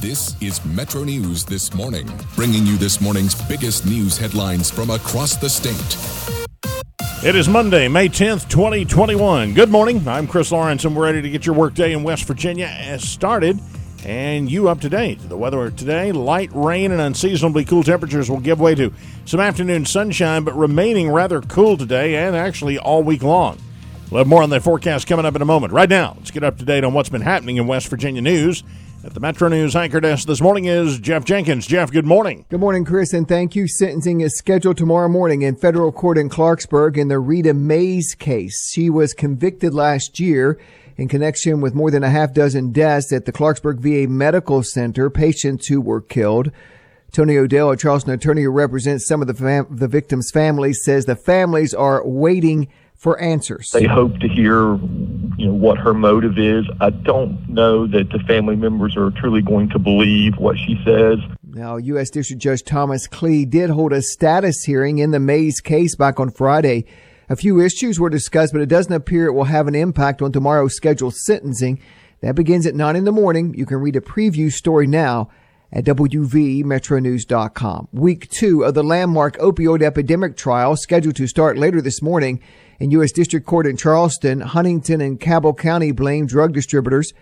This is Metro News This Morning, bringing you this morning's biggest news headlines from across the state. It is Monday, May 10th, 2021. Good morning. I'm Chris Lawrence, and we're ready to get your workday in West Virginia started and you up to date. The weather today, light rain and unseasonably cool temperatures will give way to some afternoon sunshine, but remaining rather cool today and actually all week long. We'll have more on the forecast coming up in a moment. Right now, let's get up to date on what's been happening in West Virginia news. At the Metro News anchor desk this morning is Jeff Jenkins. Jeff, good morning. Good morning, Chris, and thank you. Sentencing is scheduled tomorrow morning in federal court in Clarksburg in the Rita Mays case. She was convicted last year in connection with more than a half dozen deaths at the Clarksburg VA Medical Center, patients who were killed. Tony O'Dell, a Charleston attorney who represents some of the victims' families, says the families are waiting for answers. They hope to hear what her motive is. I don't know that the family members are truly going to believe what she says. Now, U.S. District Judge Thomas Kleeh did hold a status hearing in the Mays case back on Friday. A few issues were discussed, but it doesn't appear it will have an impact on tomorrow's scheduled sentencing. That begins at 9 in the morning. You can read a preview story now at WVMetroNews.com. Week 2 of the landmark opioid epidemic trial, scheduled to start later this morning. In U.S. District Court in Charleston, Huntington and Cabell County blame drug distributors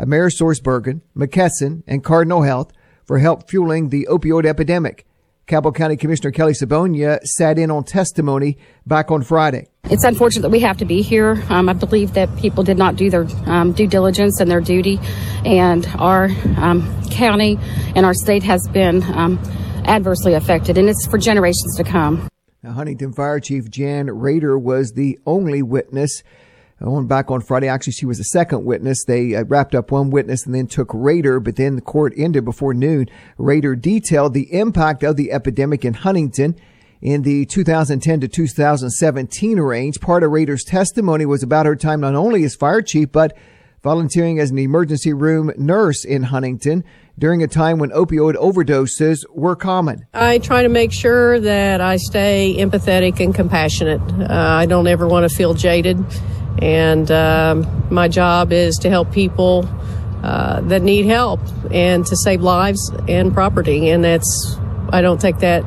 AmerisourceBergen, McKesson, and Cardinal Health for help fueling the opioid epidemic. Cabell County Commissioner Kelly Sabonia sat in on testimony back on Friday. It's unfortunate that we have to be here. I believe that people did not do their due diligence and their duty, and our county and our state has been adversely affected, and it's for generations to come. Now, Huntington Fire Chief Jan Rader was the only witness back on Friday. Actually, she was the second witness. They wrapped up one witness and then took Rader, but then the court ended before noon. Rader detailed the impact of the epidemic in Huntington in the 2010 to 2017 range. Part of Rader's testimony was about her time not only as fire chief, but volunteering as an emergency room nurse in Huntington during a time when opioid overdoses were common. I try to make sure that I stay empathetic and compassionate. I don't ever want to feel jaded. And my job is to help people that need help and to save lives and property. And I don't take that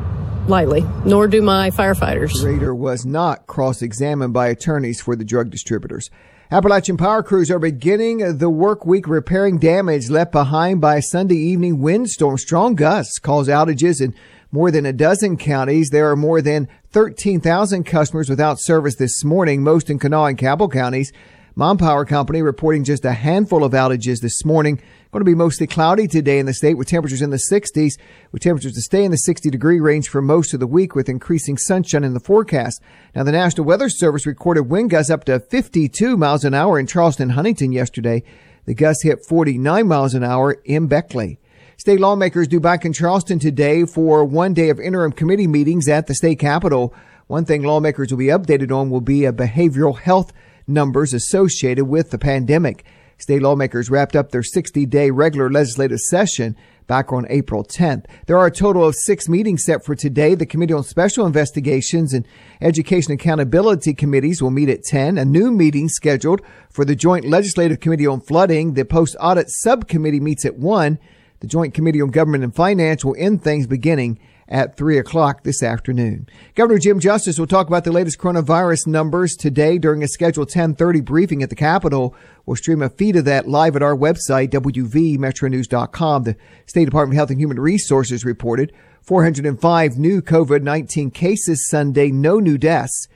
lightly, nor do my firefighters. Rader was not cross-examined by attorneys for the drug distributors. Appalachian power crews are beginning the work week repairing damage left behind by a Sunday evening windstorm. Strong gusts cause outages in more than a dozen counties. There are more than 13,000 customers without service this morning, most in Kanawha and Cabell counties. Mon Power Company reporting just a handful of outages this morning. Going to be mostly cloudy today in the state with temperatures in the 60s, with temperatures to stay in the 60-degree range for most of the week with increasing sunshine in the forecast. Now, the National Weather Service recorded wind gusts up to 52 miles an hour in Charleston, Huntington yesterday. The gusts hit 49 miles an hour in Beckley. State lawmakers due back in Charleston today for one day of interim committee meetings at the state capitol. One thing lawmakers will be updated on will be behavioral health numbers associated with the pandemic. State lawmakers wrapped up their 60-day regular legislative session back on April 10th. There are a total of 6 meetings set for today. The Committee on Special Investigations and Education Accountability Committees will meet at 10. A new meeting scheduled for the Joint Legislative Committee on Flooding. The Post-Audit Subcommittee meets at 1. The Joint Committee on Government and Finance will end things beginning at 3 o'clock this afternoon. Governor Jim Justice will talk about the latest coronavirus numbers today during a scheduled 10:30 briefing at the Capitol. We'll stream a feed of that live at our website, WVMetroNews.com. The State Department of Health and Human Resources reported 405 new COVID-19 cases Sunday, no new deaths.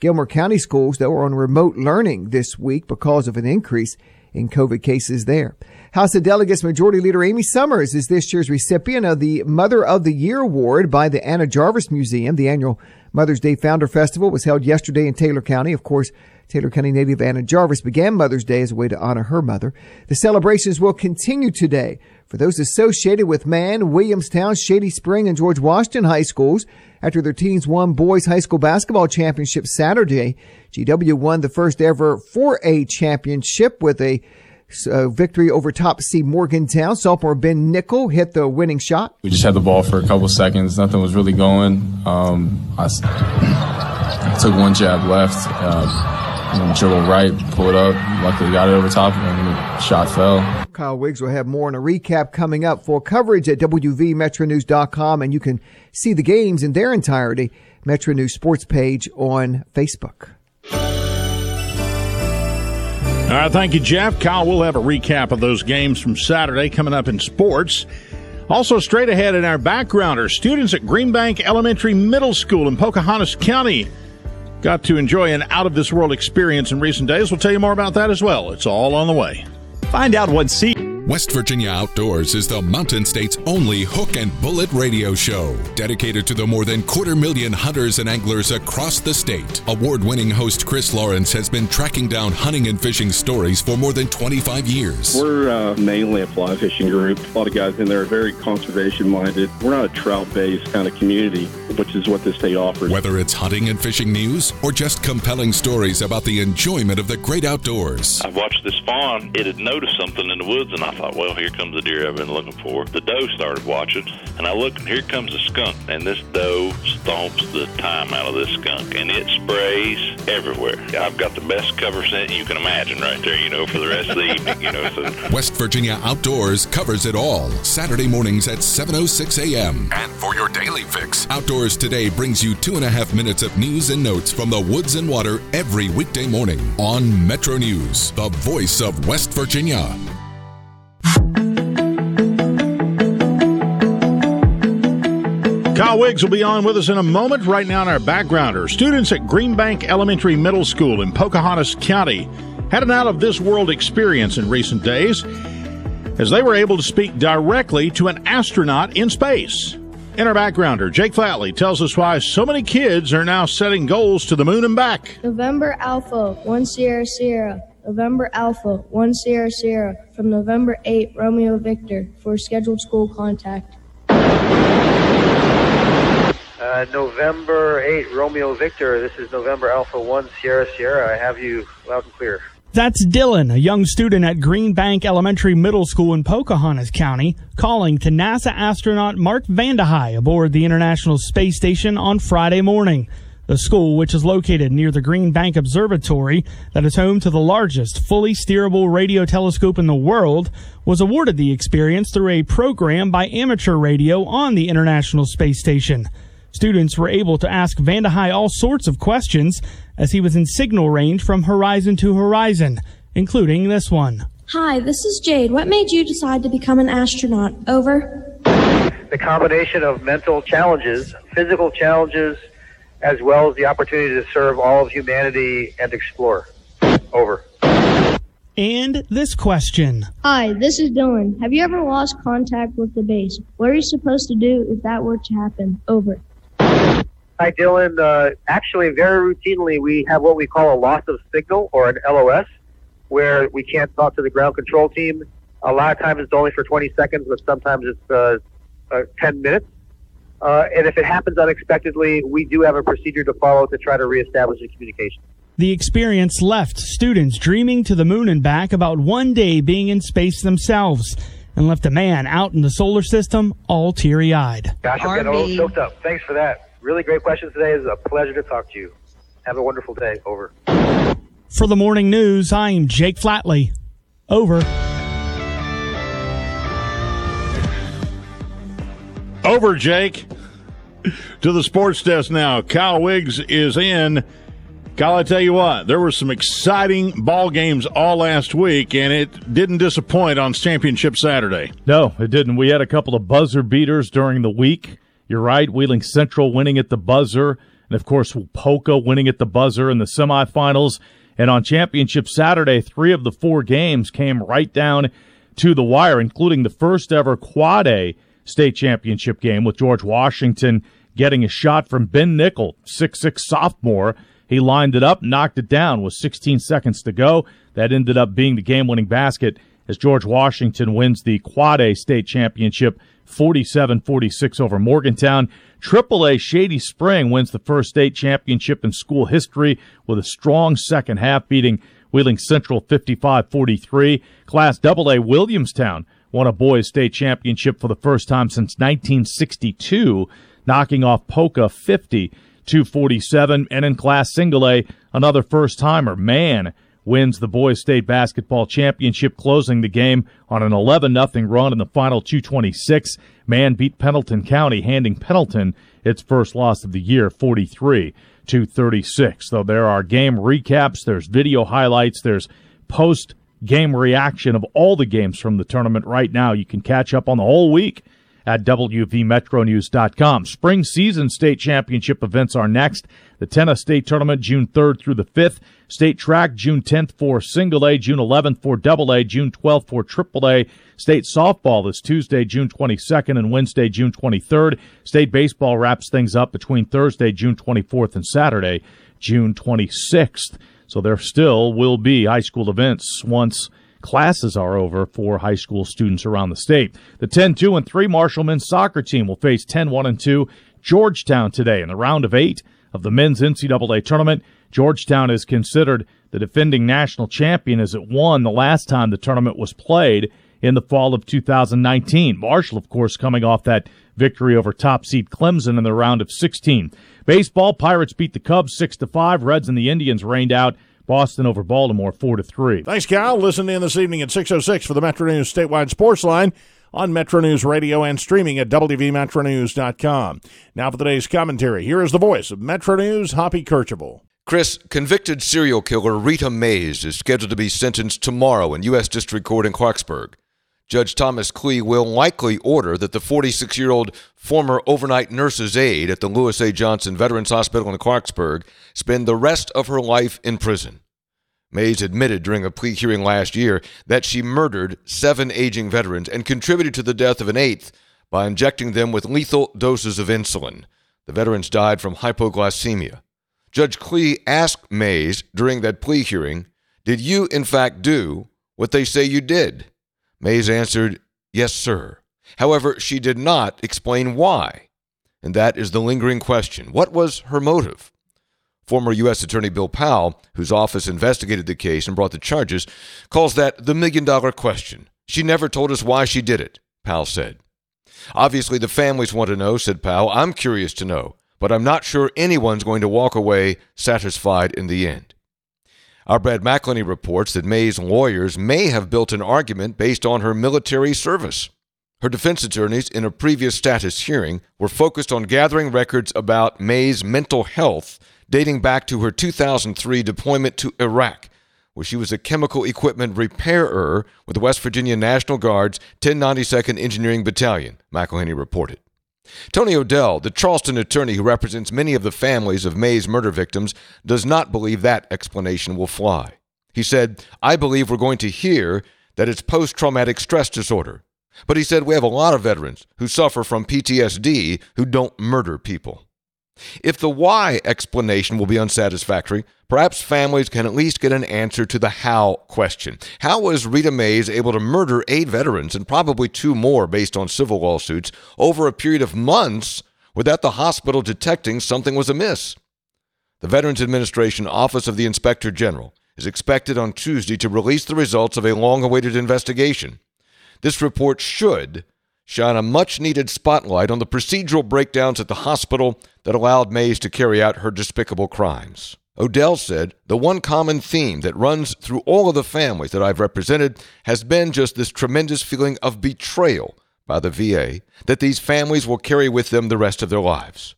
Gilmer County schools, though, are on remote learning this week because of an increase in COVID cases there. House of Delegates Majority Leader Amy Summers is this year's recipient of the Mother of the Year Award by the Anna Jarvis Museum. The annual Mother's Day Founder Festival was held yesterday in Taylor County. Of course, Taylor County native Anna Jarvis began Mother's Day as a way to honor her mother. The celebrations will continue today for those associated with Mann, Williamstown, Shady Spring, and George Washington high schools after their teams won boys high school basketball championship Saturday. GW won the first ever 4A championship with a victory over top seed Morgantown. Sophomore Ben Nickel hit the winning shot. We just had the ball for a couple seconds. Nothing was really going. I took one jab left. Dribble right, pull it up, luckily got it over top, and the shot fell. Kyle Wiggs will have more in a recap coming up. Full coverage at WVMetroNews.com, and you can see the games in their entirety, Metro News Sports page on Facebook. All right, thank you, Jeff. Kyle, we'll have a recap of those games from Saturday coming up in sports. Also straight ahead in our backgrounder, students at Green Bank Elementary Middle School in Pocahontas County got to enjoy an out-of-this-world experience in recent days. We'll tell you more about that as well. It's all on the way. Find out what West Virginia Outdoors is the Mountain State's only hook and bullet radio show, dedicated to the more than 250,000 hunters and anglers across the state. Award-winning host Chris Lawrence has been tracking down hunting and fishing stories for more than 25 years. We're mainly a fly fishing group. A lot of guys in there are very conservation-minded. We're not a trout-based kind of community, which is what this state offers. Whether it's hunting and fishing news or just compelling stories about the enjoyment of the great outdoors. I watched this fawn. It had noticed something in the woods, and I thought, well, here comes the deer I've been looking for. The doe started watching, and I looked, and here comes the skunk. And this doe stomps the time out of this skunk, and it sprays everywhere. I've got the best cover scent you can imagine right there, for the rest of the evening, So. West Virginia Outdoors covers it all. Saturday mornings at 7:06 a.m. And for your daily fix, Outdoors Today brings you 2.5 minutes of news and notes from the woods and water every weekday morning on Metro News, the voice of West Virginia. Kyle Wiggs will be on with us in a moment. Right now in our backgrounder, students at Green Bank Elementary Middle School in Pocahontas County had an out-of-this-world experience in recent days as they were able to speak directly to an astronaut in space. In our backgrounder, Jake Flatley tells us why so many kids are now setting goals to the moon and back. November Alpha, 1 Sierra Sierra. November Alpha, 1 Sierra Sierra. From November 8, Romeo Victor, for scheduled school contact. November 8, Romeo Victor. This is November Alpha 1, Sierra Sierra. I have you loud and clear. That's Dylan, a young student at Green Bank Elementary Middle School in Pocahontas County, calling to NASA astronaut Mark Vande Hei aboard the International Space Station on Friday morning. The school, which is located near the Green Bank Observatory, that is home to the largest fully steerable radio telescope in the world, was awarded the experience through a program by Amateur Radio on the International Space Station. Students were able to ask Vande Hei all sorts of questions as he was in signal range from horizon to horizon, including this one. Hi, this is Jade. What made you decide to become an astronaut? Over. The combination of mental challenges, physical challenges, as well as the opportunity to serve all of humanity and explore. Over. And this question. Hi, this is Dylan. Have you ever lost contact with the base? What are you supposed to do if that were to happen? Over. Hi, Dylan. Actually, very routinely, we have what we call a loss of signal, or an LOS, where we can't talk to the ground control team. A lot of times it's only for 20 seconds, but sometimes it's 10 minutes. And if it happens unexpectedly, we do have a procedure to follow to try to reestablish the communication. The experience left students dreaming to the moon and back about one day being in space themselves, and left a man out in the solar system all teary-eyed. Gosh, I'm getting all choked up. Thanks for that. Really great questions today. It's a pleasure to talk to you. Have a wonderful day. Over. For the morning news, I'm Jake Flatley. Over. Over, Jake. to the sports desk now. Kyle Wiggs is in. Kyle, I tell you what, there were some exciting ball games all last week, and it didn't disappoint on Championship Saturday. No, it didn't. We had a couple of buzzer beaters during the week. You're right, Wheeling Central winning at the buzzer, and of course Poca winning at the buzzer in the semifinals. And on Championship Saturday, 3 of the 4 games came right down to the wire, including the first ever Quad A state championship game with George Washington getting a shot from Ben Nickel, 6'6" sophomore. He lined it up, knocked it down with 16 seconds to go. That ended up being the game-winning basket as George Washington wins the Quad A state championship 47-46 over Morgantown. Triple A Shady Spring wins the first state championship in school history with a strong second half, beating Wheeling Central 55-43. Class AA Williamstown won a boys state championship for the first time since 1962, knocking off Poca 50-47, and in Class Single A, another first-timer, Mann, wins the boys' state basketball championship, closing the game on an 11-0 run in the final 2:26. Mann beat Pendleton County, handing Pendleton its first loss of the year, 43-36. So there are game recaps, there's video highlights, there's post-game reaction of all the games from the tournament right now. You can catch up on the whole week at WVMetroNews.com. Spring season state championship events are next. The tennis state tournament, June 3rd through the 5th. State track, June 10th for Single A, June 11th for Double A, June 12th for Triple A. State softball is Tuesday, June 22nd and Wednesday, June 23rd. State baseball wraps things up between Thursday, June 24th and Saturday, June 26th. So there still will be high school events once classes are over for high school students around the state. The 10-2 and 3 Marshall men's soccer team will face 10-1 and 2 Georgetown today in the round of 8 of the men's NCAA tournament. Georgetown is considered the defending national champion as it won the last time the tournament was played in the fall of 2019. Marshall, of course, coming off that victory over top seed Clemson in the round of 16. Baseball, Pirates beat the Cubs 6-5. Reds and the Indians rained out Boston over Baltimore 4-3. Thanks, Kyle. Listen in this evening at 6:06 for the Metro News Statewide Sports Line on Metro News Radio and streaming at WVMetroNews.com. Now for today's commentary. Here is the voice of Metro News, Hoppy Kercheval. Chris, convicted serial killer Rita Mays is scheduled to be sentenced tomorrow in U.S. District Court in Clarksburg. Judge Thomas Kleeh will likely order that the 46-year-old former overnight nurse's aide at the Louis A. Johnson Veterans Hospital in Clarksburg spend the rest of her life in prison. Mays admitted during a plea hearing last year that she murdered 7 aging veterans and contributed to the death of an 8th by injecting them with lethal doses of insulin. The veterans died from hypoglycemia. Judge Kleeh asked Mays during that plea hearing, "Did you, in fact, do what they say you did?" Mays answered, "Yes, sir." However, she did not explain why. And that is the lingering question. What was her motive? Former U.S. Attorney Bill Powell, whose office investigated the case and brought the charges, calls that the million-dollar question. "She never told us why she did it," Powell said. "Obviously, the families want to know," said Powell. "I'm curious to know, but I'm not sure anyone's going to walk away satisfied in the end." Our Brad McElhinney reports that Mays' lawyers may have built an argument based on her military service. Her defense attorneys in a previous status hearing were focused on gathering records about Mays' mental health dating back to her 2003 deployment to Iraq, where she was a chemical equipment repairer with the West Virginia National Guard's 1092nd Engineering Battalion, McElhinney reported. Tony O'Dell, the Charleston attorney who represents many of the families of Mays' murder victims, does not believe that explanation will fly. He said, "I believe we're going to hear that it's post-traumatic stress disorder." But he said, "We have a lot of veterans who suffer from PTSD who don't murder people." If the why explanation will be unsatisfactory, perhaps families can at least get an answer to the how question. How was Rita Mays able to murder 8 veterans, and probably 2 more based on civil lawsuits, over a period of months without the hospital detecting something was amiss? The Veterans Administration Office of the Inspector General is expected on Tuesday to release the results of a long-awaited investigation. This report should shine a much-needed spotlight on the procedural breakdowns at the hospital that allowed Mays to carry out her despicable crimes. O'Dell said, "The one common theme that runs through all of the families that I've represented has been just this tremendous feeling of betrayal by the VA that these families will carry with them the rest of their lives.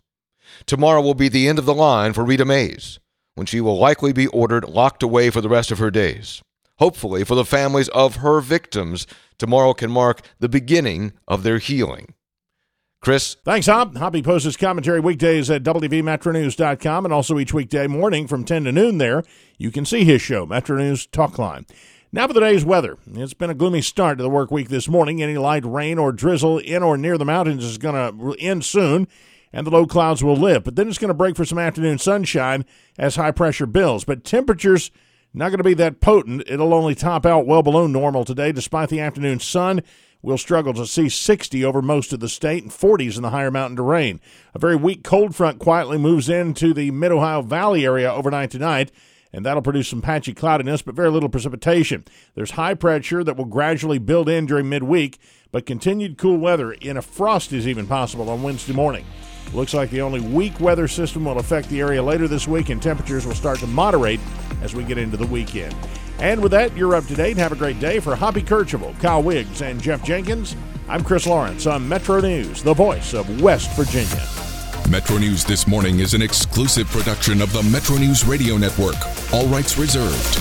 Tomorrow will be the end of the line for Rita Mays, when she will likely be ordered locked away for the rest of her days. Hopefully, for the families of her victims, tomorrow can mark the beginning of their healing. Chris? Thanks, Hop. Hoppy posts his commentary weekdays at WVMetroNews.com, and also each weekday morning from 10 to noon there. You can see his show, Metro News Talkline. Now for the day's weather. It's been a gloomy start to the work week this morning. Any light rain or drizzle in or near the mountains is going to end soon, and the low clouds will lift. But then it's going to break for some afternoon sunshine as high pressure builds. But temperatures not going to be that potent. It'll only top out well below normal today. Despite the afternoon sun, we'll struggle to see 60 over most of the state and 40s in the higher mountain terrain. A very weak cold front quietly moves into the mid-Ohio Valley area overnight tonight, and that'll produce some patchy cloudiness, but very little precipitation. There's high pressure that will gradually build in during midweek, but continued cool weather in a frost is even possible on Wednesday morning. Looks like the only weak weather system will affect the area later this week, and temperatures will start to moderate as we get into the weekend. And with that, you're up to date. Have a great day. For Hoppy Kercheval, Kyle Wiggs, and Jeff Jenkins, I'm Chris Lawrence on Metro News, the voice of West Virginia. Metro News This Morning is an exclusive production of the Metro News Radio Network. All rights reserved.